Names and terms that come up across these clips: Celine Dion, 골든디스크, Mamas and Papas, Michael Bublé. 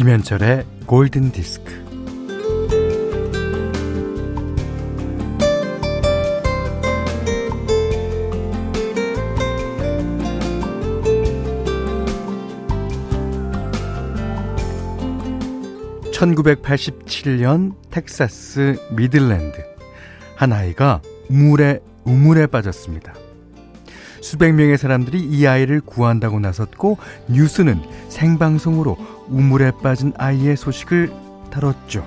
김현철의 골든디스크. (1987년) 1987년 텍사스 미들랜드. 한 아이가 우물에 빠졌습니다. 수백 명의 사람들이 이 아이를 구한다고 나섰고, 뉴스는 생방송으로 우물에 빠진 아이의 소식을 다뤘죠.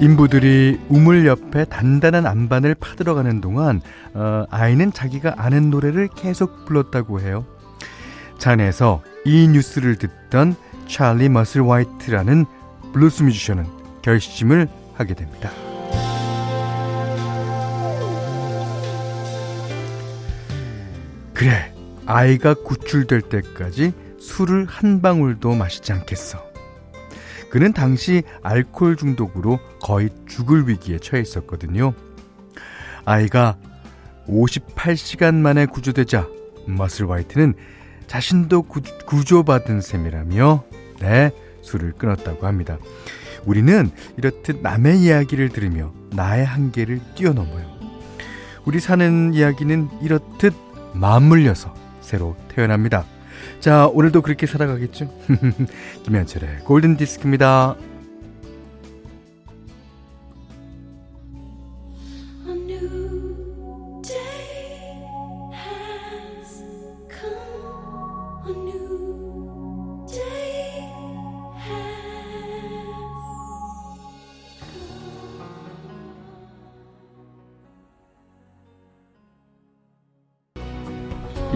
인부들이 우물 옆에 단단한 안반을 파들어가는 동안 아이는 자기가 아는 노래를 계속 불렀다고 해요. 잔에서 이 뉴스를 듣던 찰리 머슬 화이트라는 블루스 뮤지션은 결심을 하게 됩니다. 그래, 아이가 구출될 때까지 술을 한 방울도 마시지 않겠어. 그는 당시 알코올 중독으로 거의 죽을 위기에 처해 있었거든요. 아이가 58시간 만에 구조되자 머슬 화이트는 자신도 구조받은 셈이라며 술을 끊었다고 합니다. 우리는 이렇듯 남의 이야기를 들으며 나의 한계를 뛰어넘어요. 우리 사는 이야기는 이렇듯 맞물려서 새로 태어납니다. 자, 오늘도 그렇게 살아가겠죠? 김현철의 골든디스크입니다.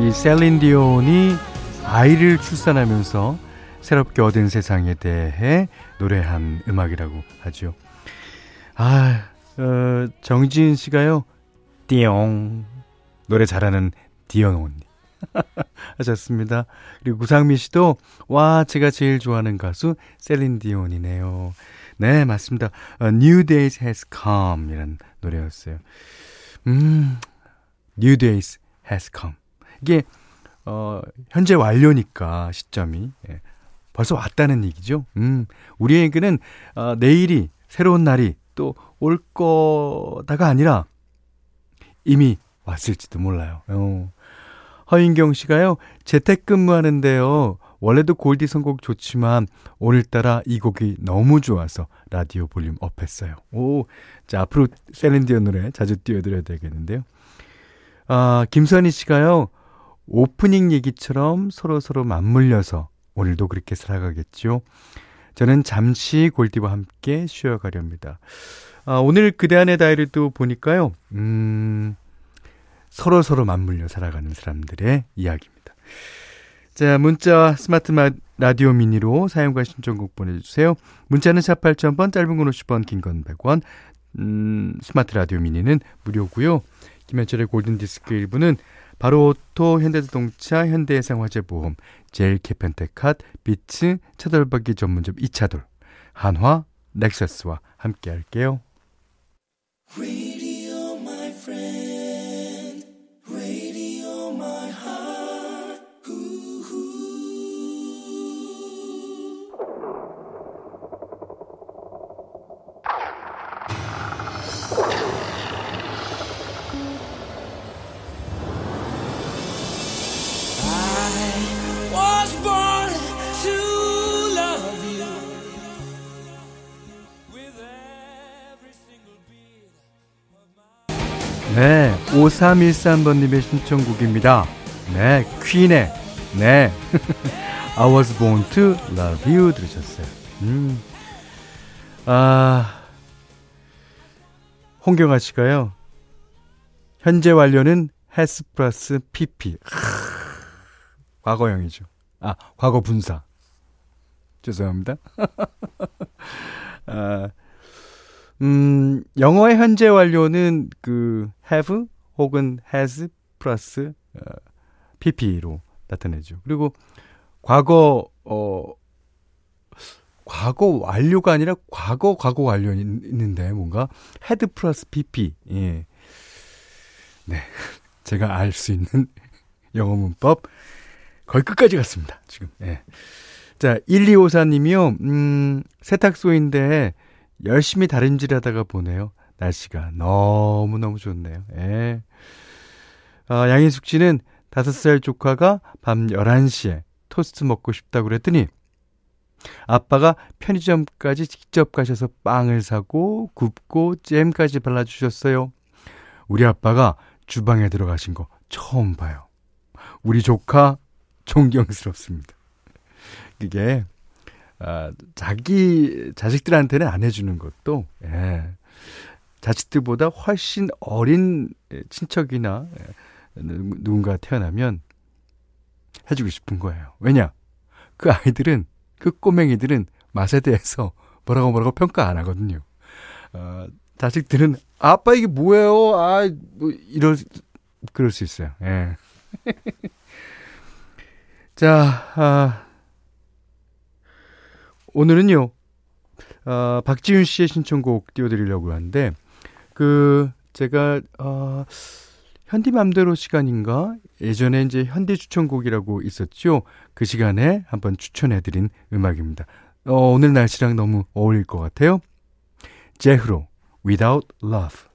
이 셀린 디온이 아이를 출산하면서 새롭게 얻은 세상에 대해 노래한 음악이라고 하죠. 정지은 씨가요, 띠용 노래 잘하는 디온 언니 하셨습니다. 그리고 구상미 씨도 와, 제가 제일 좋아하는 가수 셀린 디온이네요. 네, 맞습니다. New Days Has Come 이란 노래였어요. New Days Has Come, 이게 현재 완료니까 시점이 벌써 왔다는 얘기죠. 우리에게는 내일이, 새로운 날이 또 올 거다가 아니라 이미 왔을지도 몰라요. 허인경 씨가요, 재택근무하는데요, 원래도 골디 선곡 좋지만 오늘따라 이 곡이 너무 좋아서 라디오 볼륨 업했어요. 오, 자, 앞으로 셀린디온 노래 자주 띄워드려야 되겠는데요. 김선희 씨가요, 오프닝 얘기처럼 서로서로 맞물려서 오늘도 그렇게 살아가겠죠. 저는 잠시 골디와 함께 쉬어가려 합니다. 오늘 그대 안의 다이어리도 보니까요, 서로서로 맞물려 살아가는 사람들의 이야기입니다. 자, 문자와 스마트 라디오 미니로 사용과 신청곡 보내주세요. 문자는 샷 8000번, 짧은 건 50원, 긴 건 100원. 스마트 라디오 미니는 무료고요. 김현철의 골든디스크 1부는 바로 오토, 현대자동차, 현대해상화재보험, 제일캐펜테캇, 비츠, 차돌박이 전문점 2차돌, 한화, 넥서스와 함께 할게요. Radio my friend, radio my heart. 네, 5313번님의 신청곡입니다. 네, 퀸의 I was born to love you 들으셨어요. 홍경아 씨가요, 현재 완료는 has 플러스 pp. 과거형이죠. 과거 분사. 죄송합니다. 영어의 현재 완료는 그 have 혹은 has 플러스 pp로 나타내죠. 그리고 과거 완료가 아니라 과거 완료 있는데 뭔가 had 플러스 pp. 예. 네, 제가 알 수 있는 영어 문법 거의 끝까지 갔습니다, 지금. 예. 자, 1254님이요. 세탁소인데 열심히 다림질하다가 보네요. 날씨가 너무너무 좋네요. 예. 아, 양희숙 씨는 5살 조카가 밤 11시에 토스트 먹고 싶다고 그랬더니 아빠가 편의점까지 직접 가셔서 빵을 사고 굽고 잼까지 발라주셨어요. 우리 아빠가 주방에 들어가신 거 처음 봐요. 우리 조카 존경스럽습니다. 이게 자기 자식들한테는 안 해주는 것도 예, 자식들보다 훨씬 어린 친척이나 누군가 태어나면 해주고 싶은 거예요. 왜냐? 그 아이들은, 그 꼬맹이들은 맛에 대해서 뭐라고 평가 안 하거든요. 자식들은 아빠 이게 뭐예요? 아, 뭐 그럴 수 있어요. 예. 자, 오늘은요, 박지윤 씨의 신청곡 띄워드리려고 하는데, 제가, 현디 맘대로 시간인가? 예전에 이제 현디 추천곡이라고 있었죠? 그 시간에 한번 추천해드린 음악입니다. 오늘 날씨랑 너무 어울릴 것 같아요. 제흐로, Without Love.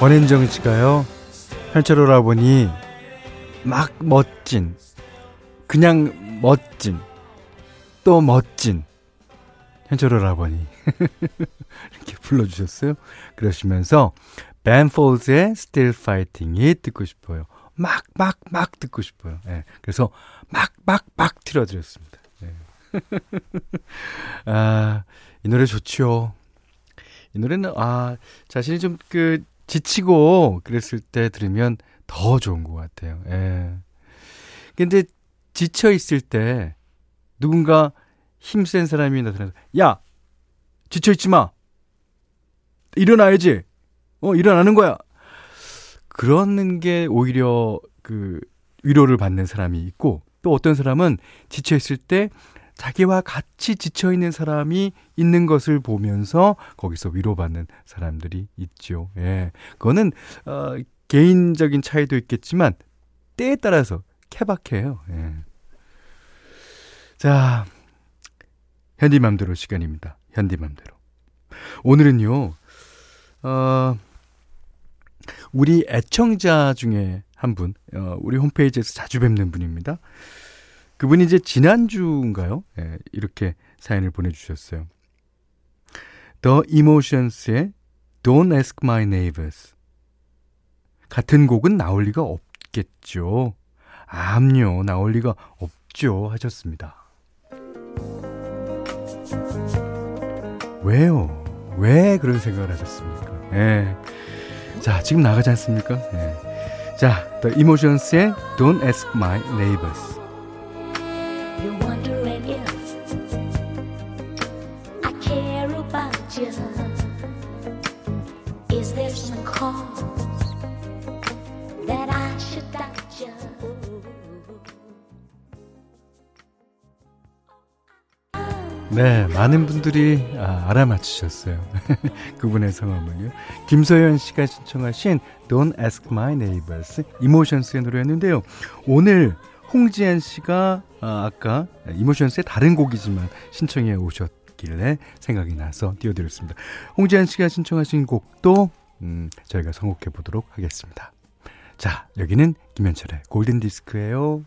권인정 씨가요, 현철 오라버니 막 멋진, 그냥 멋진, 또 멋진 현철 오라버니 이렇게 불러주셨어요. 그러시면서 벤폴즈의 Still Fighting이 듣고 싶어요. 막 듣고 싶어요. 네, 그래서 막 틀어드렸습니다. 네. 아, 이 노래 좋죠. 이 노래는 자신이 좀 지치고 그랬을 때 들으면 더 좋은 것 같아요. 예. 근데 지쳐 있을 때 누군가 힘센 사람이 나타나서 야! 지쳐 있지 마! 일어나야지! 일어나는 거야! 그러는 게 오히려 위로를 받는 사람이 있고, 또 어떤 사람은 지쳐 있을 때 자기와 같이 지쳐있는 사람이 있는 것을 보면서 거기서 위로받는 사람들이 있죠. 예. 그거는, 개인적인 차이도 있겠지만, 때에 따라서 케바케예요. 예. 자, 현디맘대로 시간입니다. 현디맘대로. 오늘은요, 우리 애청자 중에 한 분, 우리 홈페이지에서 자주 뵙는 분입니다. 그분이 이제 지난주인가요? 예, 이렇게 사연을 보내주셨어요. The Emotions의 Don't Ask My Neighbors. 같은 곡은 나올 리가 없겠죠. 암요, 나올 리가 없죠. 하셨습니다. 왜요? 왜 그런 생각을 하셨습니까? 예. 자, 지금 나가지 않습니까? 예. 자, The Emotions의 Don't Ask My Neighbors. You're wondering if I care about you. Is there some cause that I should doubt you? 네, 많은 분들이 알아맞히셨어요. 그분의 성함을요. 김소연 씨가 신청하신 Don't Ask My Neighbors, 이모션스의 노래였는데요. 오늘 홍지연 씨가 아까 이모션스의 다른 곡이지만 신청해 오셨길래 생각이 나서 띄워드렸습니다. 홍지연 씨가 신청하신 곡도 저희가 선곡해 보도록 하겠습니다. 자, 여기는 김현철의 골든디스크예요.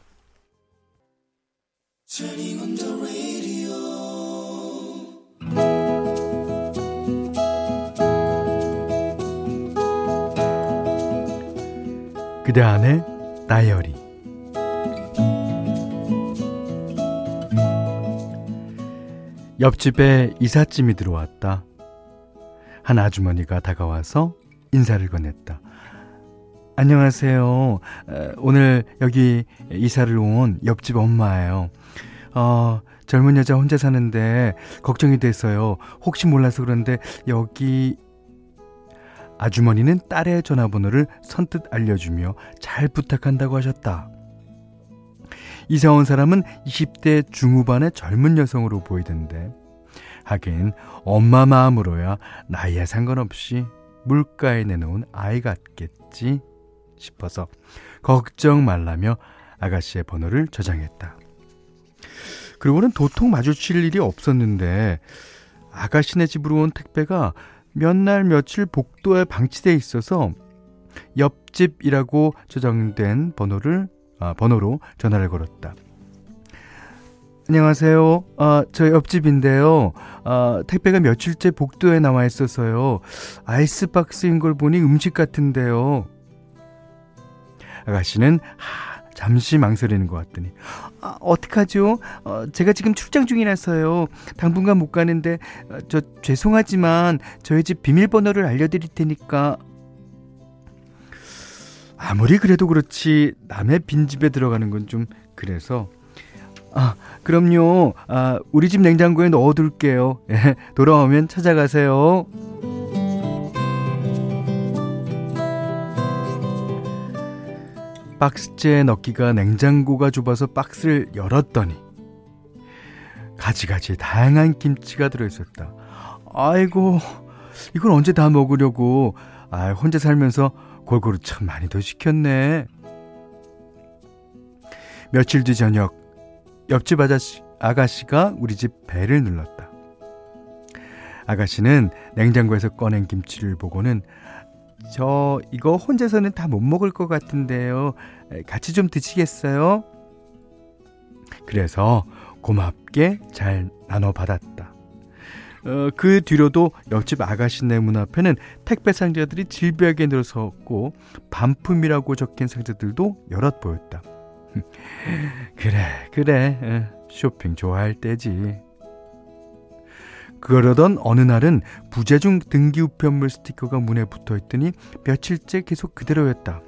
그대 안의 다이어리. 옆집에 이삿짐이 들어왔다. 한 아주머니가 다가와서 인사를 건넸다. 안녕하세요. 오늘 여기 이사를 온 옆집 엄마예요. 젊은 여자 혼자 사는데 걱정이 돼서요. 혹시 몰라서 그런데 여기 아주머니는 딸의 전화번호를 선뜻 알려주며 잘 부탁한다고 하셨다. 이사 온 사람은 20대 중후반의 젊은 여성으로 보이던데, 하긴 엄마 마음으로야 나이에 상관없이 물가에 내놓은 아이 같겠지 싶어서 걱정 말라며 아가씨의 번호를 저장했다. 그리고는 도통 마주칠 일이 없었는데, 아가씨네 집으로 온 택배가 몇 날 며칠 복도에 방치돼 있어서 옆집이라고 저장된 번호로 전화를 걸었다. 안녕하세요. 저 옆집인데요. 택배가 며칠째 복도에 나와 있어서요. 아이스박스인 걸 보니 음식 같은데요. 아가씨는 잠시 망설이는 것 같더니, 어떡하죠? 제가 지금 출장 중이라서요. 당분간 못 가는데, 저 죄송하지만 저희 집 비밀번호를 알려드릴 테니까. 아무리 그래도 그렇지 남의 빈집에 들어가는 건 좀 그래서, 그럼요. 우리 집 냉장고에 넣어둘게요. 돌아오면 찾아가세요. 박스째 넣기가 냉장고가 좁아서 박스를 열었더니 가지가지 다양한 김치가 들어있었다. 아이고, 이걸 언제 다 먹으려고. 혼자 살면서 골고루 참 많이 더 시켰네. 며칠 뒤 저녁, 옆집 아가씨가 우리 집 벨을 눌렀다. 아가씨는 냉장고에서 꺼낸 김치를 보고는, 저 이거 혼자서는 다 못 먹을 것 같은데요. 같이 좀 드시겠어요? 그래서 고맙게 잘 나눠받았다. 그 뒤로도 옆집 아가씨네 문 앞에는 택배 상자들이 질비하게 늘어섰고, 반품이라고 적힌 상자들도 여럿 보였다. 그래, 쇼핑 좋아할 때지. 그러던 어느 날은 부재중 등기 우편물 스티커가 문에 붙어있더니 며칠째 계속 그대로였다.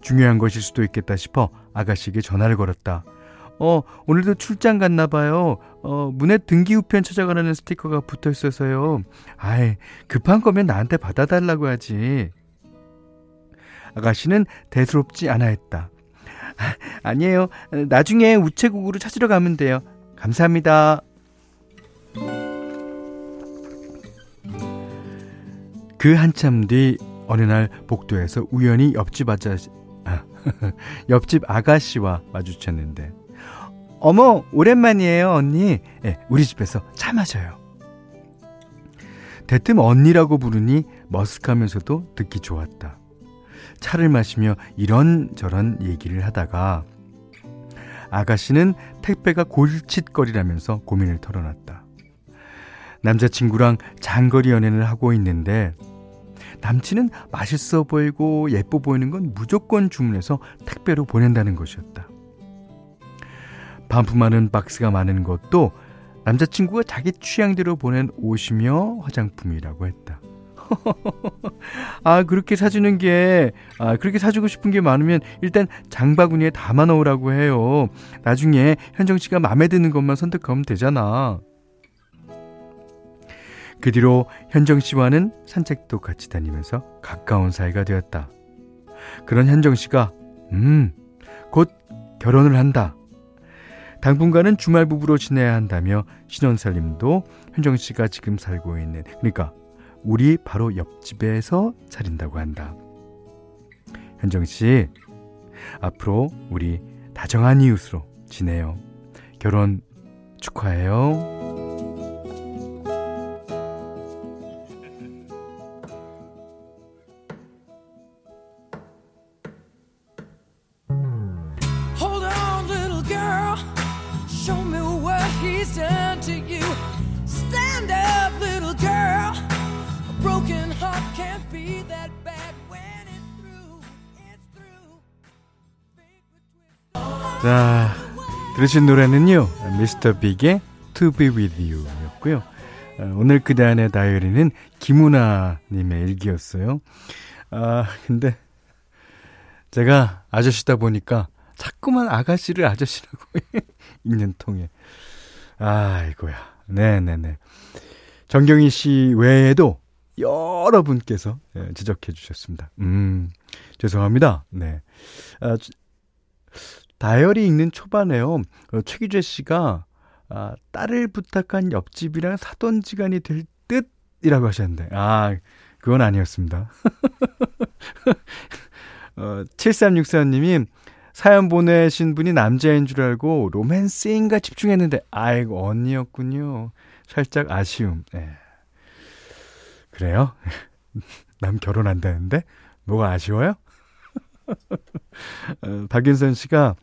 중요한 것일 수도 있겠다 싶어 아가씨에게 전화를 걸었다. 오늘도 출장 갔나봐요. 문에 등기 우편 찾아가라는 스티커가 붙어있어서요. 급한 거면 나한테 받아달라고 하지. 아가씨는 대수롭지 않아 했다. 아니에요. 나중에 우체국으로 찾으러 가면 돼요. 감사합니다. 그 한참 뒤 어느 날 복도에서 우연히 옆집 아가씨와 마주쳤는데, 어머, 오랜만이에요 언니. 우리 집에서 차 마셔요. 대뜸 언니라고 부르니 머쓱하면서도 듣기 좋았다. 차를 마시며 이런저런 얘기를 하다가 아가씨는 택배가 골칫거리라면서 고민을 털어놨다. 남자친구랑 장거리 연애를 하고 있는데, 남친은 맛있어 보이고 예뻐 보이는 건 무조건 주문해서 택배로 보낸다는 것이었다. 반품하는 박스가 많은 것도 남자친구가 자기 취향대로 보낸 옷이며 화장품이라고 했다. 그렇게 사주고 싶은 게 많으면 일단 장바구니에 담아 넣으라고 해요. 나중에 현정씨가 마음에 드는 것만 선택하면 되잖아. 그 뒤로 현정씨와는 산책도 같이 다니면서 가까운 사이가 되었다. 그런 현정씨가 곧 결혼을 한다. 당분간은 주말 부부로 지내야 한다며 신혼살림도 현정씨가 지금 살고 있는, 그러니까 우리 바로 옆집에서 차린다고 한다. 현정씨, 앞으로 우리 다정한 이웃으로 지내요. 결혼 축하해요. 자, 들으신 노래는요, 미스터 빅의 To Be With You 였고요. 오늘 그대안의 다이어리는 김은아님의 일기였어요. 근데 제가 아저씨다 보니까 자꾸만 아가씨를 아저씨라고 읽는 통에. 아이고야. 네네네. 정경희 씨 외에도 여러분께서 지적해 주셨습니다. 죄송합니다. 네. 다이어리 읽는 초반에요. 최기재 씨가 딸을 부탁한 옆집이랑 사돈지간이 될 듯이라고 하셨는데 그건 아니었습니다. 7364님이 사연 보내신 분이 남자인 줄 알고 로맨스인가 집중했는데 아이고 언니였군요. 살짝 아쉬움. 네. 그래요? 남 결혼한다는데 뭐가 아쉬워요? 박윤선 씨가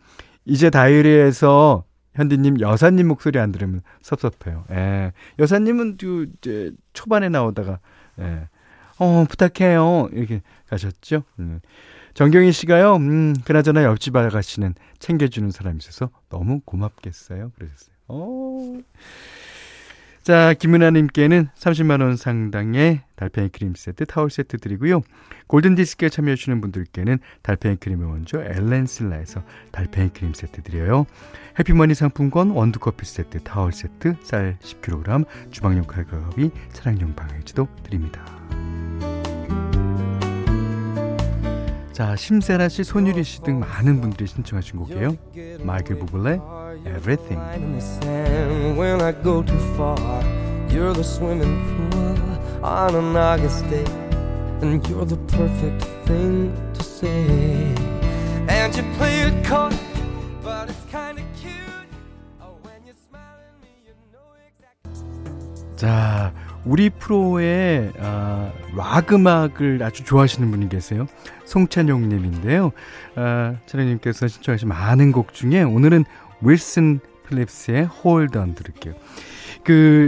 이제 다이어리에서 현디님 여사님 목소리 안 들으면 섭섭해요. 예. 여사님은 또 이제 초반에 나오다가 부탁해요 이렇게 가셨죠. 정경희 씨가요. 그나저나 옆집 아가씨는 챙겨주는 사람이 있어서 너무 고맙겠어요. 그러셨어요. 자, 김은아님께는 30만원 상당의 달팽이 크림 세트, 타월 세트 드리고요. 골든디스크에 참여해주시는 분들께는 달팽이 크림의 원조 엘렌실라에서 달팽이 크림 세트 드려요. 해피머니 상품권, 원두커피 세트, 타월 세트, 쌀 10kg, 주방용 칼과 가위, 차량용 방향지도 드립니다. 자, 심세라 씨, 손유리 씨 등 많은 분들이 신청하신 곡이에요. 마이클 부블레, Everything. When I go too far, you're the swimming pool on an August day, and you're the perfect thing to say. And you play it cold, but it's kind of cute. Oh, when you're smiling at me, you know exactly. 자, 우리 프로의 락 음악을 아주 좋아하시는 분이 계세요. 송찬용님인데요. 찬용님께서 신청하신 많은 곡 중에 오늘은 윌슨 필립스의 Hold On 들을게요.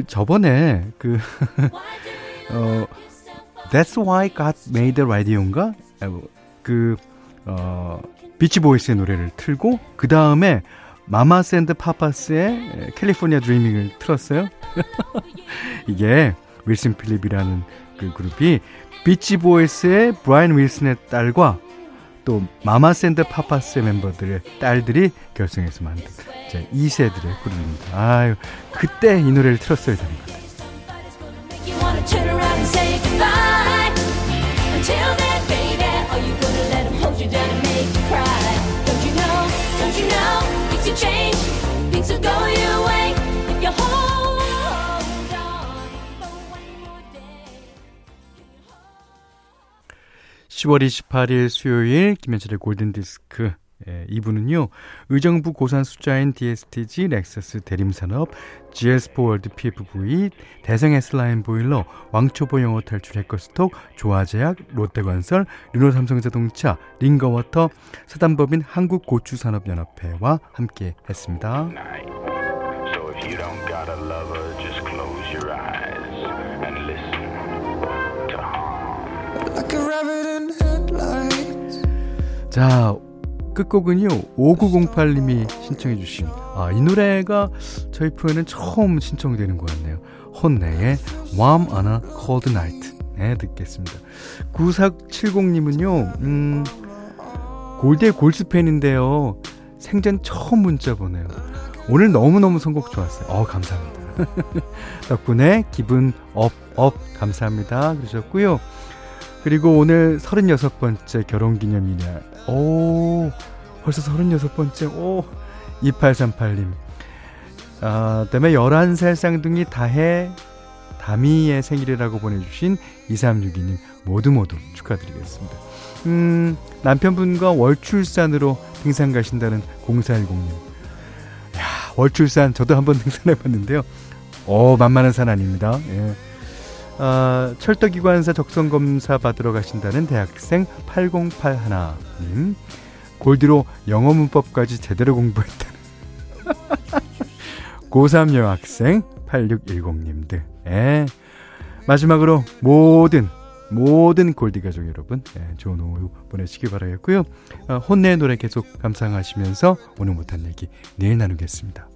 저번에 That's Why God Made the Radio인가? 비치보이스의 노래를 틀고 그 다음에 Mamas and Papas의 캘리포니아 드리밍을 틀었어요. 이게 윌슨 필립이라는 그 그룹이 비치보이스의 브라이언 윌슨의 딸과 또 마마스 앤드 파파스 멤버들의 딸들이 결성해서 만든 2세들의 그룹입니다. 아유, 그때 이 노래를 틀었어야 되는 것 같아요. (10월 28일) 수요일 김현철의 골든디스크 2부는요. 의정부 고산수자인 DSTG, 넥서스 대림산업, GS4 월드 PFV, 대성 S라인 보일러, 왕초보 영어탈출 해커스톡, 조화제약, 롯데건설, 르노삼성자동차, 링거워터, 사단법인 한국고추산업연합회와 함께 했습니다. 자, 끝곡은요 5908님이 신청해 주신 이 노래가 저희 프로에는 처음 신청되는 거였네요. 혼내의 Warm on a Cold Night 듣겠습니다. 9470님은요 골드의 골스팬인데요 생전 처음 문자 보내요. 오늘 너무너무 선곡 좋았어요. 감사합니다. 덕분에 기분 업 감사합니다 그러셨고요. 그리고 오늘 36번째 결혼기념일이야. 벌써 36번째. 2838님. 그다음에 11살 쌍둥이 다미의 생일이라고 보내주신 2362님 모두 축하드리겠습니다. 남편분과 월출산으로 등산 가신다는 0410님. 야, 월출산 저도 한번 등산해봤는데요. 만만한 산 아닙니다. 예. 철도기관사 적성검사 받으러 가신다는 대학생 8081님. 골드로 영어문법까지 제대로 공부했다는 고3 여학생 8610님들. 마지막으로 모든 골드가족 여러분 좋은 오후 보내시기 바라겠고요. 혼내의 노래 계속 감상하시면서 오늘 못한 얘기 내일 나누겠습니다.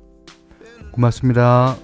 고맙습니다.